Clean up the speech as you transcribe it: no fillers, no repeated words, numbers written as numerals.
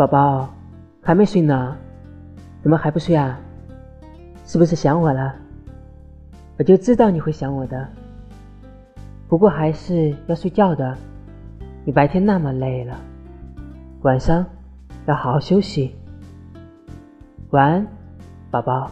宝宝，还没睡呢？怎么还不睡啊？是不是想我了？我就知道你会想我的。不过还是要睡觉的，你白天那么累了，晚上要好好休息。晚安，宝宝。